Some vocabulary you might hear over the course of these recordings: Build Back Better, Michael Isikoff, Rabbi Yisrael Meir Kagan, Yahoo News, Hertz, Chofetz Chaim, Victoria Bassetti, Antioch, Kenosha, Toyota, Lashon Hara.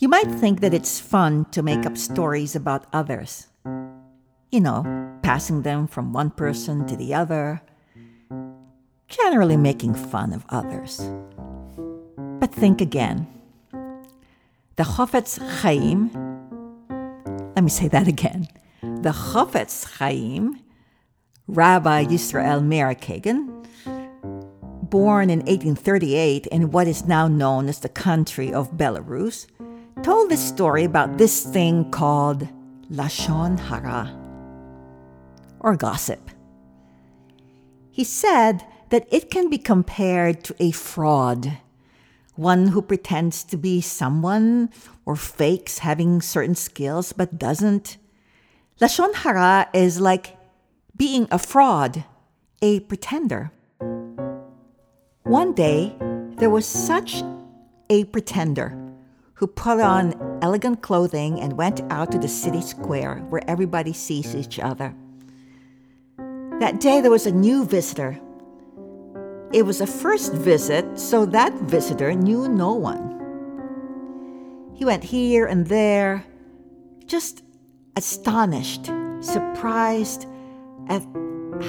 You might think that it's fun to make up stories about others. You know, passing them from one person to the other. Generally making fun of others. But think again. The Chofetz Chaim, let me say that again. The Chofetz Chaim, Rabbi Yisrael Meir Kagan, born in 1838 in what is now known as the country of Belarus, told this story about this thing called Lashon Hara, or gossip. He said that it can be compared to a fraud, one who pretends to be someone or fakes having certain skills but doesn't. Lashon Hara is like being a fraud, a pretender. One day, there was such a pretender who put on elegant clothing and went out to the city square where everybody sees each other. That day there was a new visitor. It was a first visit, so that visitor knew no one. He went here and there, just astonished, surprised at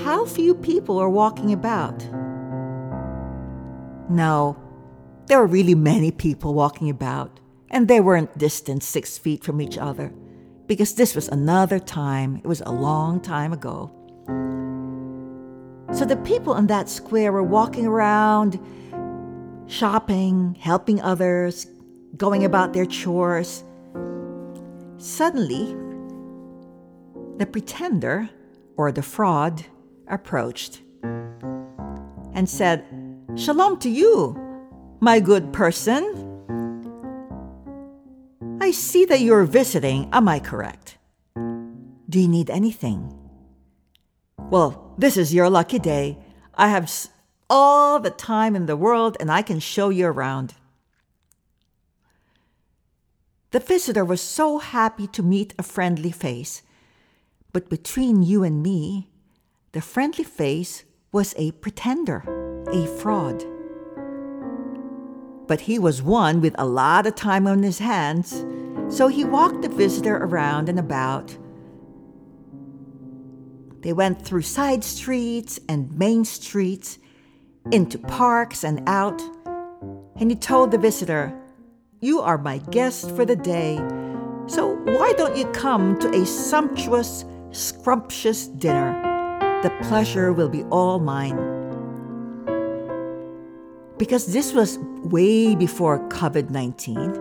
how few people are walking about. No, there were really many people walking about. And they weren't distant 6 feet from each other, because this was another time. It was a long time ago. So the people in that square were walking around, shopping, helping others, going about their chores. Suddenly, the pretender, or the fraud, approached and said, "Shalom to you, my good person. I see that you're visiting, am I correct? Do you need anything? Well, this is your lucky day. I have all the time in the world and I can show you around." The visitor was so happy to meet a friendly face, but between you and me, the friendly face was a pretender, a fraud. But he was one with a lot of time on his hands, so he walked the visitor around and about. They went through side streets and main streets, into parks and out, and he told the visitor, "You are my guest for the day, so why don't you come to a sumptuous, scrumptious dinner? The pleasure will be all mine." Because this was way before COVID-19,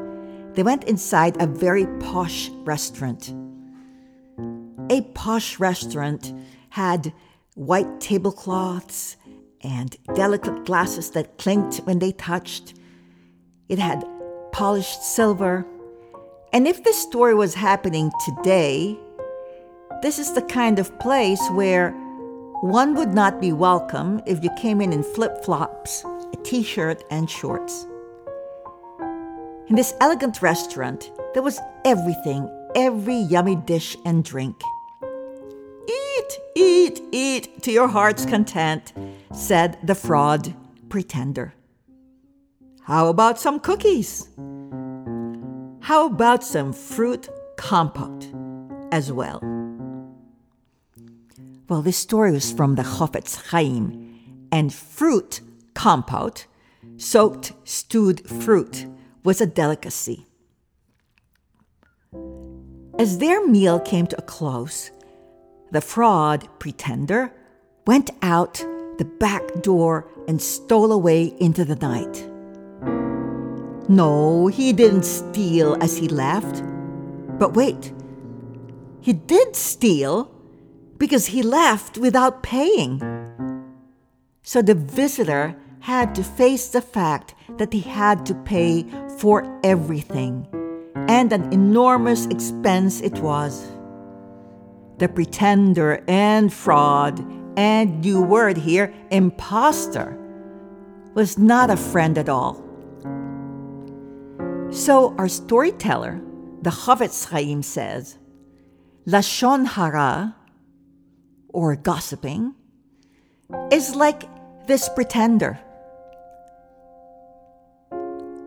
they went inside a very posh restaurant. A posh restaurant had white tablecloths and delicate glasses that clinked when they touched. It had polished silver. And if this story was happening today, this is the kind of place where one would not be welcome if you came in flip-flops, a t-shirt and shorts. In this elegant restaurant, there was everything, every yummy dish and drink. "Eat, eat, eat to your heart's content," said the fraud pretender. "How about some cookies? How about some fruit compote as well?" Well, this story was from the Chofetz Chaim, and fruit compote, soaked stewed fruit, was a delicacy. As their meal came to a close, the fraud pretender went out the back door and stole away into the night. No, he didn't steal as he left. But wait, he did steal because he left without paying. So the visitor had to face the fact that he had to pay for everything, and an enormous expense it was. The pretender and fraud, and new word here, imposter, was not a friend at all. So our storyteller, the Chofetz Chaim, says, Lashon Hara, or gossiping, is like this pretender.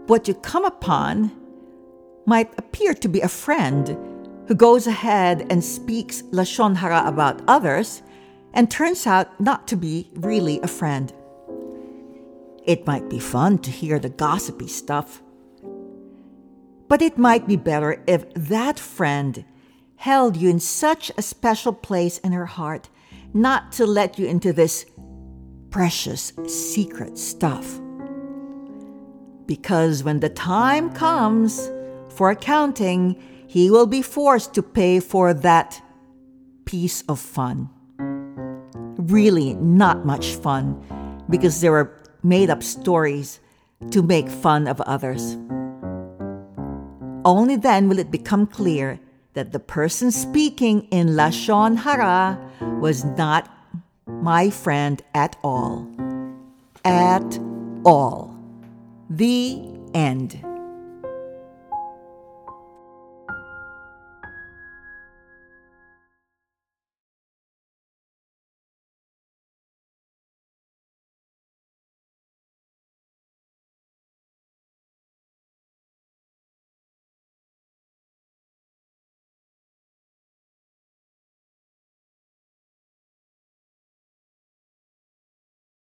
What you come upon might appear to be a friend who goes ahead and speaks Lashon Hara about others and turns out not to be really a friend. It might be fun to hear the gossipy stuff, but it might be better if that friend held you in such a special place in her heart not to let you into this precious secret stuff. Because when the time comes for accounting, he will be forced to pay for that piece of fun. Really not much fun, because there are made-up stories to make fun of others. Only then will it become clear that the person speaking in Lashon Hara was not my friend at all. At all. The end.